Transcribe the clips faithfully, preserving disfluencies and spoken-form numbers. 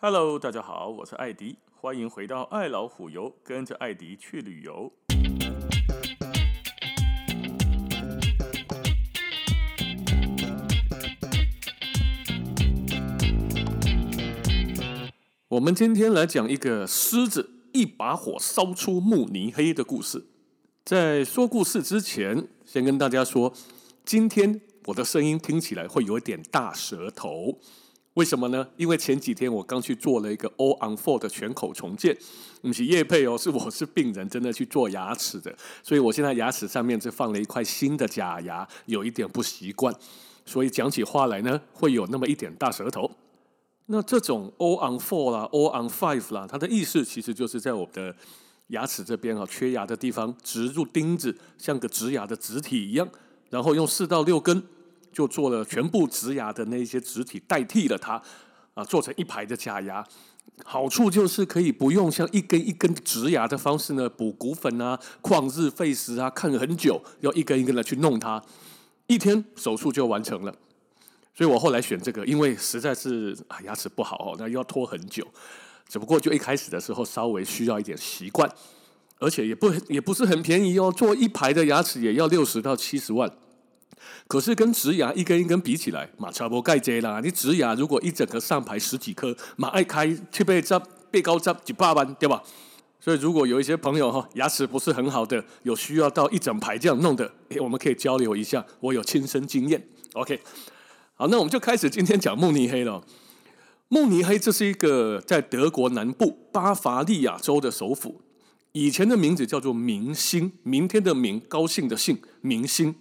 Hello， 大家好，我是艾迪，欢迎回到爱老虎游，跟着艾迪去旅游。我们今天来讲一个狮子一把火烧出慕尼黑的故事。在说故事之前，先跟大家说，今天我的声音听起来会有一点大舌头。为什么呢？因为前几天我刚去做了一个 all on four 的全口重建，不是业配哦，是我是病人，真的去做牙齿的，所以我现在牙齿上面就放了一块新的假牙，有一点不习惯，所以讲起话来呢，会有那么一点大舌头。那这种 all on four 啦 ，all on five 啦，它的意思其实就是在我们的牙齿这边啊，缺牙的地方植入钉子，像个植牙的植体一样，然后用四到六根。就做了全部植牙的那些植体代替了它、啊、做成一排的假牙，好处就是可以不用像一根一根植牙的方式呢补骨粉啊、旷日费时啊，看很久要一根一根的去弄它，一天手术就完成了。所以我后来选这个，因为实在是、啊、牙齿不好、哦、那又要拖很久，只不过就一开始的时候稍微需要一点习惯，而且也 不, 也不是很便宜哦，做一排的牙齿也要六十到七十万。可是跟植牙一根一根比起来，嘛差不多介多啦。你植牙如果一整个上排十几颗，嘛爱开七八十、八九十、一百万，对吧？所以如果有一些朋友牙齿不是很好的，有需要到一整排这样弄的，我们可以交流一下，我有亲身经验。OK， 好，那我们就开始今天讲慕尼黑了。慕尼黑这是一个在德国南部巴伐利亚州的首府，以前的名字叫做明兴，明天的明，高兴的兴，明兴。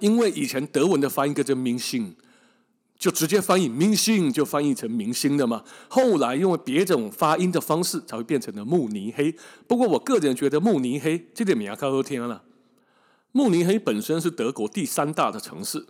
因为以前德文的翻译叫做明星，就直接翻译明星，就翻译成明星了嘛。后来用别种发音的方式，才会变成了慕尼黑。不过我个人觉得慕尼黑这个名字较好听啦。慕尼黑本身是德国第三大的城市，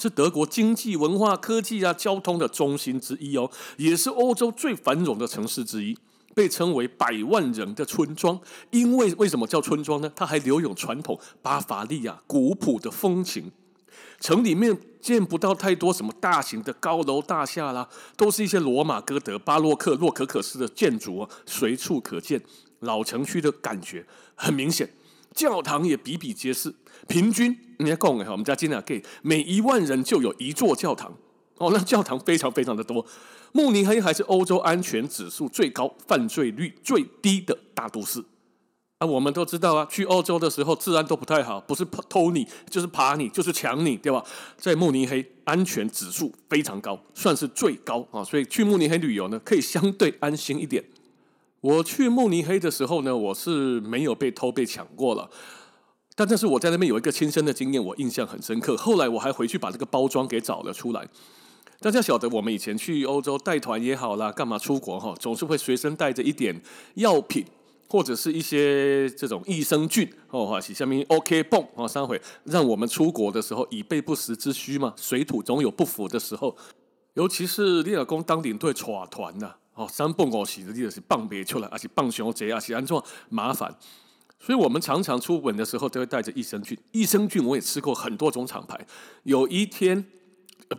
是德国经济、文化、科技啊、交通的中心之一哦，也是欧洲最繁荣的城市之一。被称为百万人的村庄，因为为什么叫村庄呢？它还留有传统巴伐利亚古朴的风情。城里面见不到太多什么大型的高楼大厦啦，都是一些罗马、哥德、巴洛克、洛可可式的建筑、啊、随处可见。老城区的感觉很明显，教堂也比比皆是。平均你看我们家今天给每一万人就有一座教堂。哦，那教堂非常非常的多。慕尼黑还是欧洲安全指数最高、犯罪率最低的大都市。啊，我们都知道啊，去欧洲的时候治安都不太好，不是偷你，就是扒你，就是抢你，对吧？在慕尼黑安全指数非常高，算是最高啊，所以去慕尼黑旅游呢，可以相对安心一点。我去慕尼黑的时候呢，我是没有被偷被抢过了。但但是我在那边有一个亲身的经验，我印象很深刻。后来我还回去把这个包装给找了出来。大家晓得我们以前去欧洲带团也好啦，干嘛出国、哦、总是会随身带着一点药品或者是一些这种益生菌、哦、下面 OK 泵、哦、三回让我们出国的时候以备不时之需嘛，水土总有不服的时候，尤其是你如果当领队带团、啊哦、三蹦五时你就是蹦不出来，还是蹦太多，还是怎样麻烦，所以我们常常出门的时候都会带着益生菌。益生菌我也吃过很多种厂牌，有一天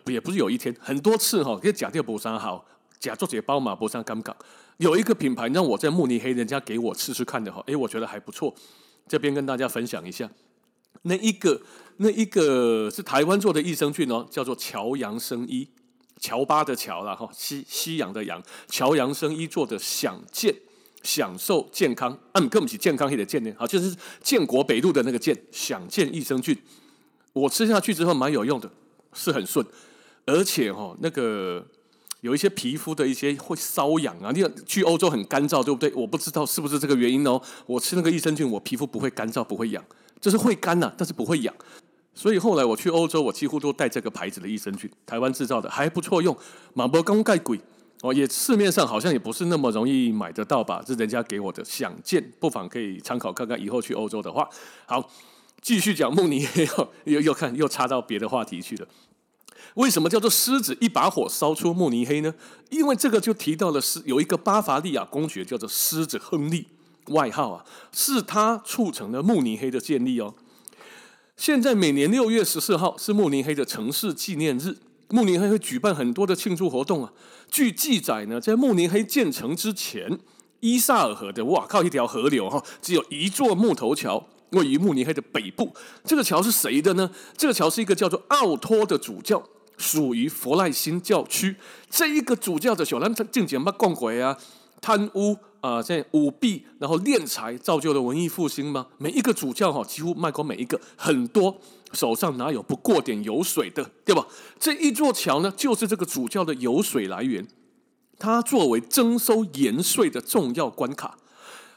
也不是有一天，很多次哈、哦，跟假掉补伤好，假做些包马补伤刚刚。有一个品牌让我在慕尼黑人家给我试试看的哈，哎，我觉得还不错，这边跟大家分享一下。那一个那一个是台湾做的益生菌哦，叫做乔洋生医，乔巴的乔啦哈，西西洋的洋，乔洋生医做的享健，享受健康，啊，根本是健康系的健呢，好，就是建国北路的那个健，享健益生菌。我吃下去之后蛮有用的。是很顺，而且、哦、那个有一些皮肤的一些会瘙痒啊，你去欧洲很干燥，对不对？我不知道是不是这个原因哦。我吃那个益生菌，我皮肤不会干燥，不会痒，就是会干呐、啊，但是不会痒。所以后来我去欧洲，我几乎都带这个牌子的益生菌，台湾制造的还不错用，马博刚盖鬼哦，也市面上好像也不是那么容易买得到吧？是人家给我的，想见不妨可以参考看看，以后去欧洲的话，好。继续讲慕尼黑，又又看又插到别的话题去了。为什么叫做狮子一把火烧出慕尼黑呢？因为这个就提到了有一个巴伐利亚公爵叫做狮子亨利，外号啊，是他促成了慕尼黑的建立哦。现在每年六月十四号是慕尼黑的城市纪念日，慕尼黑会举办很多的庆祝活动啊。据记载呢，在慕尼黑建成之前，伊萨尔河的哇靠一条河流、哦、只有一座木头桥，位于慕尼黑的北部。这个桥是谁的呢？这个桥是一个叫做奥托的主教，属于弗赖辛教区。这一个主教的小兰进前把讲过啊，贪污啊，在、呃、舞弊，然后敛财，造就了文艺复兴吗？每一个主教哈、哦，几乎卖过每一个，很多手上哪有不过点油水的，对吧？这一座桥呢，就是这个主教的油水来源。它作为征收盐税的重要关卡。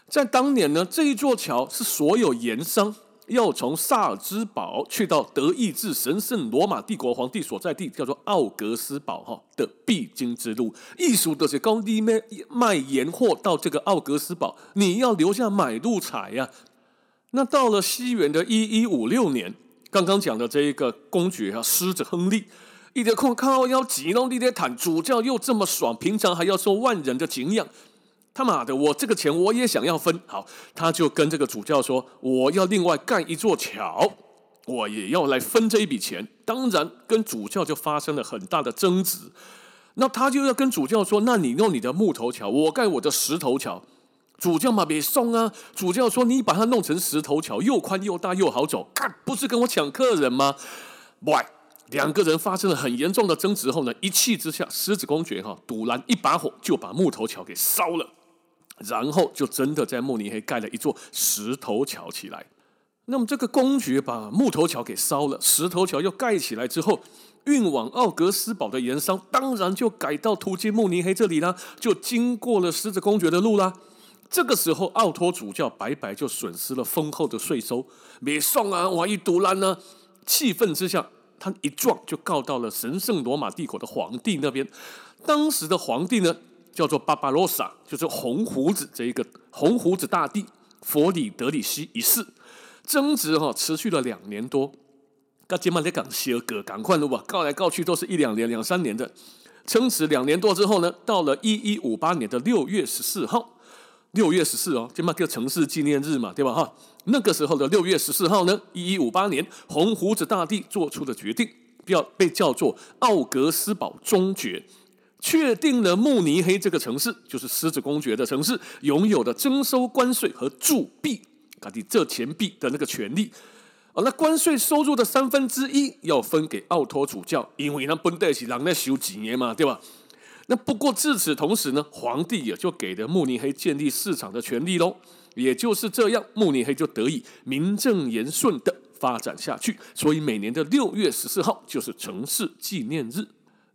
在当年呢，这一座桥是所有盐商要从萨尔兹堡去到德意志神圣罗马帝国皇帝所在地，叫做奥格斯堡的必经之路。意思就是说，你卖盐货到这个奥格斯堡，你要留下买路财啊。那到了西元的一一五六年，刚刚讲的这一个公爵啊，狮子亨利，一直看靠腰挤弄你在谈主教又这么爽，平常还要受万人的敬仰。他妈的，我这个钱我也想要分。好，他就跟这个主教说，我要另外盖一座桥，我也要来分这一笔钱。当然跟主教就发生了很大的争执。那他就要跟主教说，那你用你的木头桥，我盖我的石头桥。主教嘛别送啊，主教说你把它弄成石头桥，又宽又大又好走，干不是跟我抢客人吗？喂，两个人发生了很严重的争执后呢，一气之下，狮子公爵哈堵拦一把火，就把木头桥给烧了。然后就真的在慕尼黑盖了一座石头桥起来。那么这个公爵把木头桥给烧了，石头桥又盖起来之后，运往奥格斯堡的盐商当然就改道途经慕尼黑这里啦，就经过了狮子公爵的路啦。这个时候奥托主教白白就损失了丰厚的税收，没送啊，我一独揽呢，气愤之下他一撞就告到了神圣罗马帝国的皇帝那边。当时的皇帝呢叫做巴巴罗萨，就是红胡子，这一个红胡子大帝佛里德里希一世。争执、哦、持续了两年多，到现在在讲小哥赶快了吧，告来告去都是一两年两三年的争执。两年多之后呢，到了一一五八年的六月十四号，六月十四哦，现在叫城市纪念日嘛，对吧哈？那个时候的六月十四号呢，一一五八年红胡子大帝做出的决定，被叫做奥格斯堡宗爵，确定了慕尼黑这个城市，就是狮子公爵的城市，拥有的征收关税和铸币，这钱币的那个权利。那关税收入的三分之一要分给奥托主教，因为他本来是人在收钱的嘛，对吧？那不过至此同时呢，皇帝也就给了慕尼黑建立市场的权利喽。也就是这样，慕尼黑就得以名正言顺的发展下去。所以每年的六月十四号就是城市纪念日。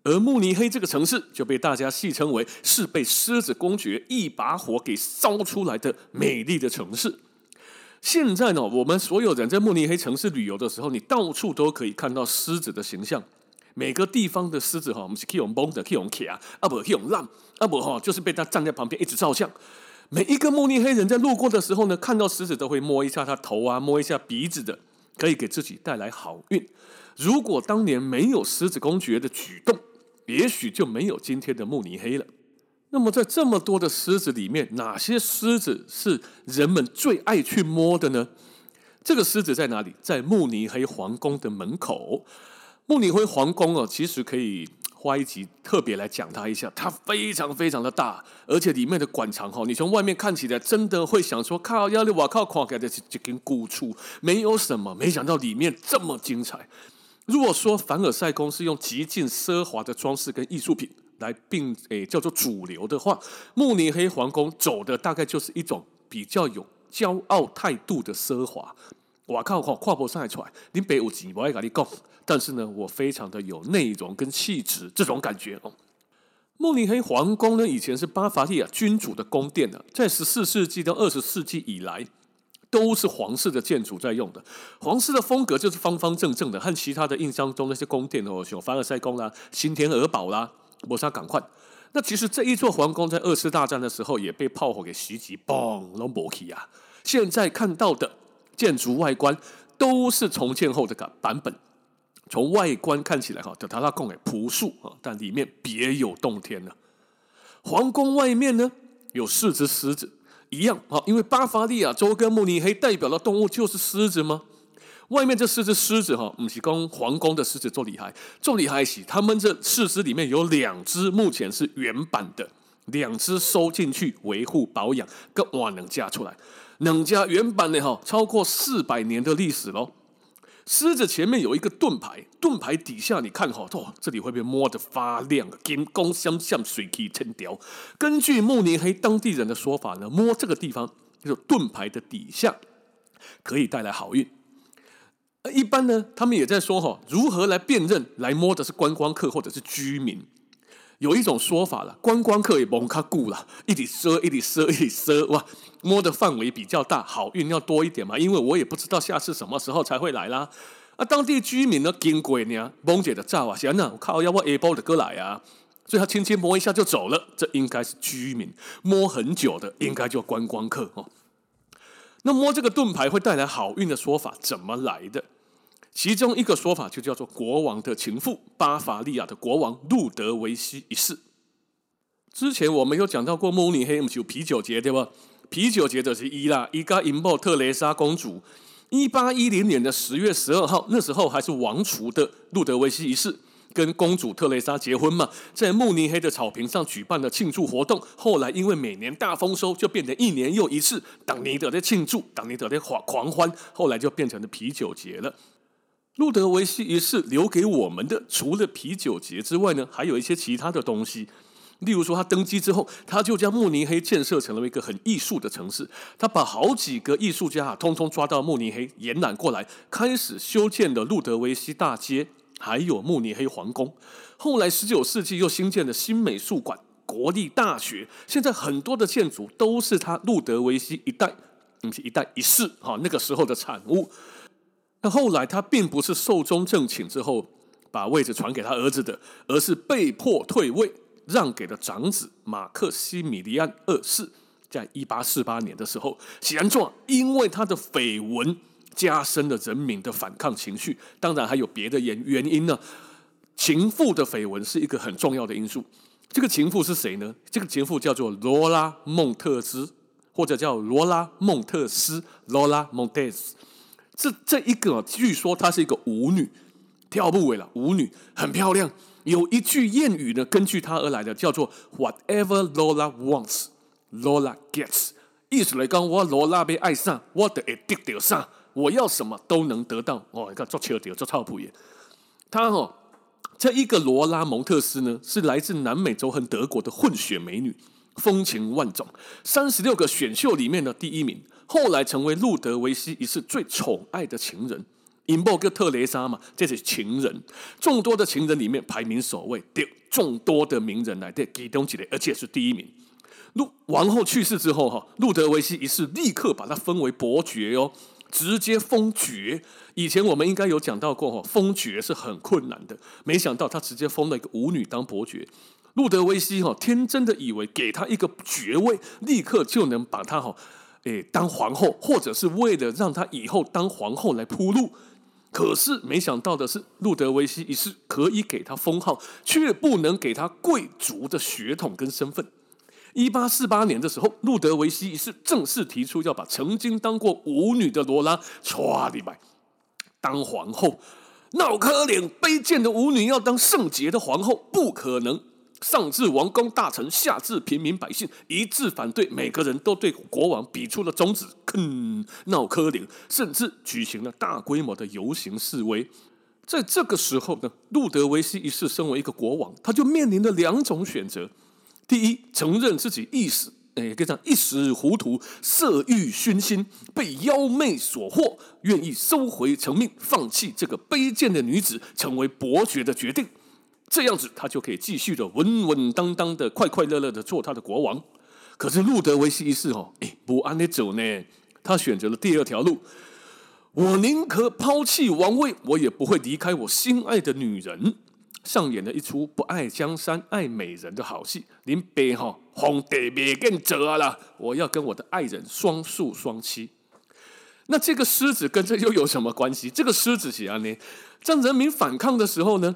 而慕尼黑这个城市就被大家戏称为是被狮子公爵一把火给烧出来的美丽的城市。现在呢，我们所有人在慕尼黑城市旅游的时候，你到处都可以看到狮子的形象。每个地方的狮子哈，我们是去用蹦的，去用骑啊，啊不去用浪，啊不哈，就是被他站在旁边一直照相。每一个慕尼黑人在路过的时候呢，看到狮子都会摸一下他头啊，摸一下鼻子的，可以给自己带来好运。如果当年没有狮子公爵的举动，也许就没有今天的慕尼黑了。那么在这么多的狮子里面，哪些狮子是人们最爱去摸的呢？这个狮子在哪里？在慕尼黑皇宫的门口。慕尼黑皇宫、哦、其实可以花一集特别来讲它一下，它非常非常的大，而且里面的馆藏、哦、你从外面看起来真的会想说靠腰里哇靠看起来就是一间古厝，没有什么，没想到里面这么精彩。如果说凡尔赛宫是用极尽奢华的装饰跟艺术品来并诶叫做主流的话，慕尼黑皇宫走的大概就是一种比较有骄傲态度的奢华。我靠，跨不上来出来，你北有钱，我爱跟你讲，但是呢，我非常的有内容跟气质，这种感觉哦。慕尼黑皇宫呢，以前是巴伐利亚君主的宫殿呢、啊，在十四世纪到二十世纪以来，都是皇室的建筑在用的。皇室的风格就是方方正正的，和其他的印象中那些宫殿哦，像凡尔赛宫啦、新天鹅堡啦，没啥赶快。那其实这一座皇宫在二次大战的时候也被炮火给袭击，嘣，都没去啊。现在看到的建筑外观都是重建后的版本，从外观看起来哈，塔拉贡给朴素，但里面别有洞天了、啊。皇宫外面呢有四只狮子。一样，因为巴伐利亚州跟慕尼黑代表的动物就是狮子吗？外面这四只狮子哈，不是说皇宫的狮子最厉害，最厉害是他们这四只里面有两只目前是原版的，两只收进去维护保养，跟哇能嫁出来，能嫁原版的哈，超过四百年的历史喽。狮子前面有一个盾牌，盾牌底下你看哈、哦，这里会被摸得发亮，金光闪闪，水气千条。根据慕尼黑当地人的说法呢，摸这个地方就是盾牌的底下，可以带来好运。一般呢，他们也在说哈、哦，如何来辨认来摸的是观光客或者是居民。有一种说法了，观光客也蒙卡固了，一直赊一直赊一直赊，哇，摸的范围比较大，好运要多一点嘛，因为我也不知道下次什么时候才会来啦。啊，当地居民呢，经过呢，蒙姐的照啊，想那我靠，要我 A 包的哥来啊，所以他轻轻摸一下就走了，这应该是居民，摸很久的应该就观光客哦。那摸这个盾牌会带来好运的说法怎么来的？其中一个说法就叫做国王的情妇，巴伐利亚的国王路德维希一世。之前我们有讲到过慕尼黑有啤酒节，对吧？啤酒节就是伊拉伊加银豹特蕾莎公主，一八一零年的十月十二号，那时候还是王储的路德维希一世跟公主特蕾莎结婚嘛，在慕尼黑的草坪上举办了庆祝活动。后来因为每年大丰收，就变成一年又一次，当尼德在庆祝，当尼德在狂欢，后来就变成了啤酒节了。路德维希一世留给我们的，除了啤酒节之外呢，还有一些其他的东西。例如说，他登基之后，他就将慕尼黑建设成了一个很艺术的城市。他把好几个艺术家啊，通通抓到慕尼黑，延揽过来，开始修建了路德维希大街，还有慕尼黑皇宫。后来，十九世纪又新建了新美术馆、国立大学。现在很多的建筑都是他路德维希一代，嗯，一代一世哈，那个时候的产物。那后来他并不是寿终正寝之后把位置传给他儿子的，而是被迫退位，让给了长子马克西米利安二世。在一八四八年的时候，显然因为他的绯闻加深了人民的反抗情绪，当然还有别的原因呢。情妇的绯闻是一个很重要的因素。这个情妇是谁呢？这个情妇叫做罗拉孟特兹，或者叫罗拉孟特斯 Lola Montez。这, 这一个据说她是一个舞女，跳不为了舞女，很漂亮。有一句谚语呢，根据她而来的，叫做 Whatever Lola wants, Lola gets。 意思来讲，我罗拉被爱上，我就会得到啥，我要什么都能得到。哦，你看做笑掉，做靠谱耶。她哦，这一个罗拉蒙特斯呢，是来自南美洲和德国的混血美女，风情万种。三十六个选秀里面的第一名。后来成为路德维希一世最宠爱的情人，因某个特蕾莎嘛，这是情人。众多的情人里面排名首位，对，众多的名人来对其中一个，而且是第一名。王后去世之后，路德维希一世立刻把他封为伯爵哦，直接封爵。以前我们应该有讲到过，封爵是很困难的，没想到他直接封了一个舞女当伯爵。路德维希天真的以为给他一个爵位，立刻就能把他当皇后，或者是为了让她以后当皇后来铺路。可是没想到的是，路德维希一世可以给她封号，却不能给她贵族的血统跟身份。一八四八年的时候，路德维希一世正式提出要把曾经当过舞女的罗拉抓进来当皇后。闹可怜，卑贱的舞女要当圣洁的皇后，不可能。上至王公大臣，下至平民百姓，一致反对。每个人都对国王比出了中指，哼，闹科林，甚至举行了大规模的游行示威。在这个时候呢，路德维希一世身为一个国王，他就面临了两种选择：第一，承认自己一时，哎，跟上一时糊涂，色欲熏心，被妖媚所惑，愿意收回成命，放弃这个卑贱的女子，成为伯爵的决定。这样子他就可以继续的稳稳当当的快快乐乐的做他的国王。可是路德维希一世哦，诶，不按那走呢，他选择了第二条路。我宁可抛弃王位，我也不会离开我心爱的女人。上演了一出不爱江山爱美人的好戏。您别哈，皇帝别跟着啦，我要跟我的爱人双宿双栖。那这个狮子跟这又有什么关系？这个狮子是这样呢，在人民反抗的时候呢，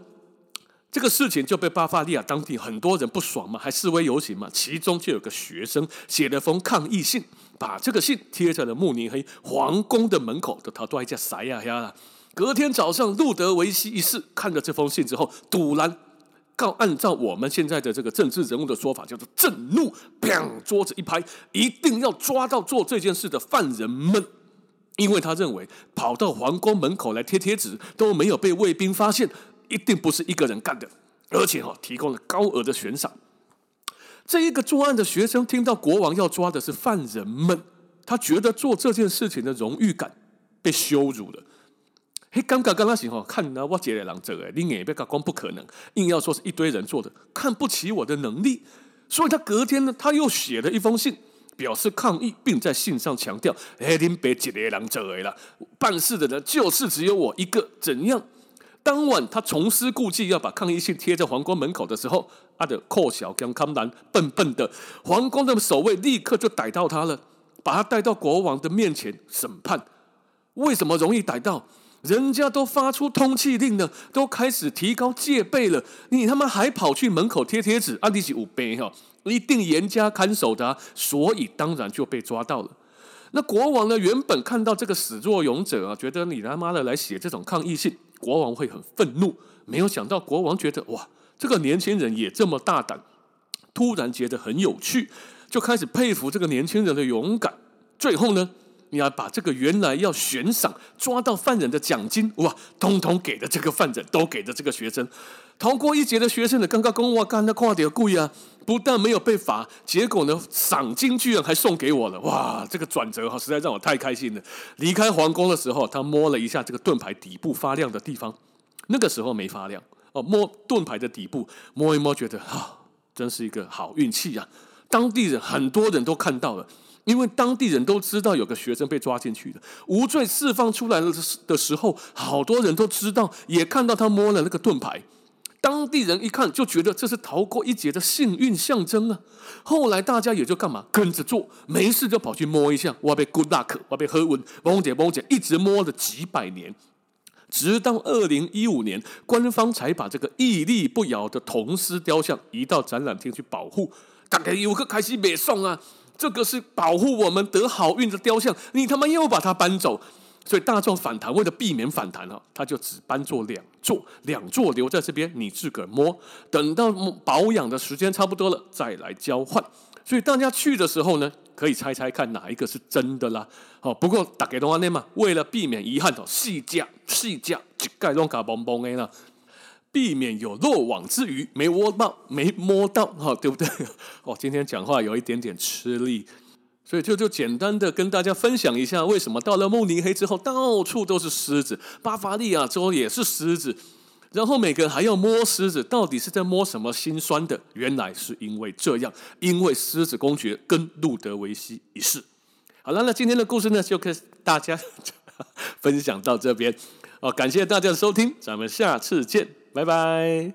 这个事情就被巴伐利亚当地很多人不爽嘛，还示威游行嘛，其中就有个学生写了封抗议信，把这个信贴在了慕尼黑皇宫的门口，就到一家塞呀呀。隔天早上，路德维希一世看了这封信之后，突然告按照我们现在的这个政治人物的说法，叫做震怒，桌子一拍，一定要抓到做这件事的犯人们。因为他认为跑到皇宫门口来贴贴纸都没有被卫兵发现，一定不是一个人干的，而且、哦、提供了高额的悬赏。这一个作案的学生听到国王要抓的是犯人们，他觉得做这件事情的荣誉感被羞辱了。嘿，感觉刚刚是吼，看呢、啊，我一个人做诶，你也别讲不可能，硬要说是一堆人做的，看不起我的能力。所以他隔天呢，他又写了一封信，表示抗议，并在信上强调：哎，你别一个人做诶啦，办事的人就是只有我一个，怎样？当晚他重施故技，要把抗议信贴在皇宫门口的时候，他的寇小江康南笨笨的，皇宫的守卫立刻就逮到他了，把他带到国王的面前审判。为什么容易逮到？人家都发出通缉令了，都开始提高戒备了，你他妈还跑去门口贴贴纸，啊，你是有病哦，一定严加看守的、啊，所以当然就被抓到了。那国王呢，原本看到这个始作俑者啊，觉得你他妈的来写这种抗议信，国王会很愤怒。没有想到国王觉得哇，这个年轻人也这么大胆，突然觉得很有趣，就开始佩服这个年轻人的勇敢。最后呢？你要把这个原来要悬赏抓到犯人的奖金，哇，统统给的这个犯人，都给的这个学生。逃过一劫的学生呢，刚刚跟我干的跨点贵啊，不但没有被罚，结果呢，赏金居然还送给我了，哇，这个转折哈，实在让我太开心了。离开皇宫的时候，他摸了一下这个盾牌底部发亮的地方，那个时候没发亮哦，摸盾牌的底部摸一摸，觉得啊，真是一个好运气啊！当地人很多人都看到了。因为当地人都知道有个学生被抓进去的，无罪释放出来的时候，好多人都知道，也看到他摸了那个盾牌。当地人一看就觉得这是逃过一劫的幸运象征啊！后来大家也就干嘛跟着做，没事就跑去摸一下，我被 good luck， 我被喝文，摸姐摸姐，一直摸了几百年，直到二零一五年，官方才把这个屹立不摇的铜狮雕像移到展览厅去保护。大家又开始买送啊！这个是保护我们得好运的雕像，你他妈又把它搬走，所以大众反弹，为了避免反弹、啊、他就只搬做两座，两座留在这边，你自个摸，等到保养的时间差不多了再来交换。所以大家去的时候呢，可以猜猜看哪一个是真的啦。哦、不过大家都这样嘛，为了避免遗憾，四架四架一概都给蹦蹦的啦。避免有漏网之鱼，没摸到，没摸到，哈，对不对？哦，今天讲话有一点点吃力，所以就就简单的跟大家分享一下，为什么到了慕尼黑之后，到处都是狮子，巴伐利亚州也是狮子，然后每个人还要摸狮子，到底是在摸什么心酸的？原来是因为这样，因为狮子公爵跟路德维希一世。好了，那今天的故事呢，就跟大家分享到这边。哦，感谢大家的收听，咱们下次见。拜拜。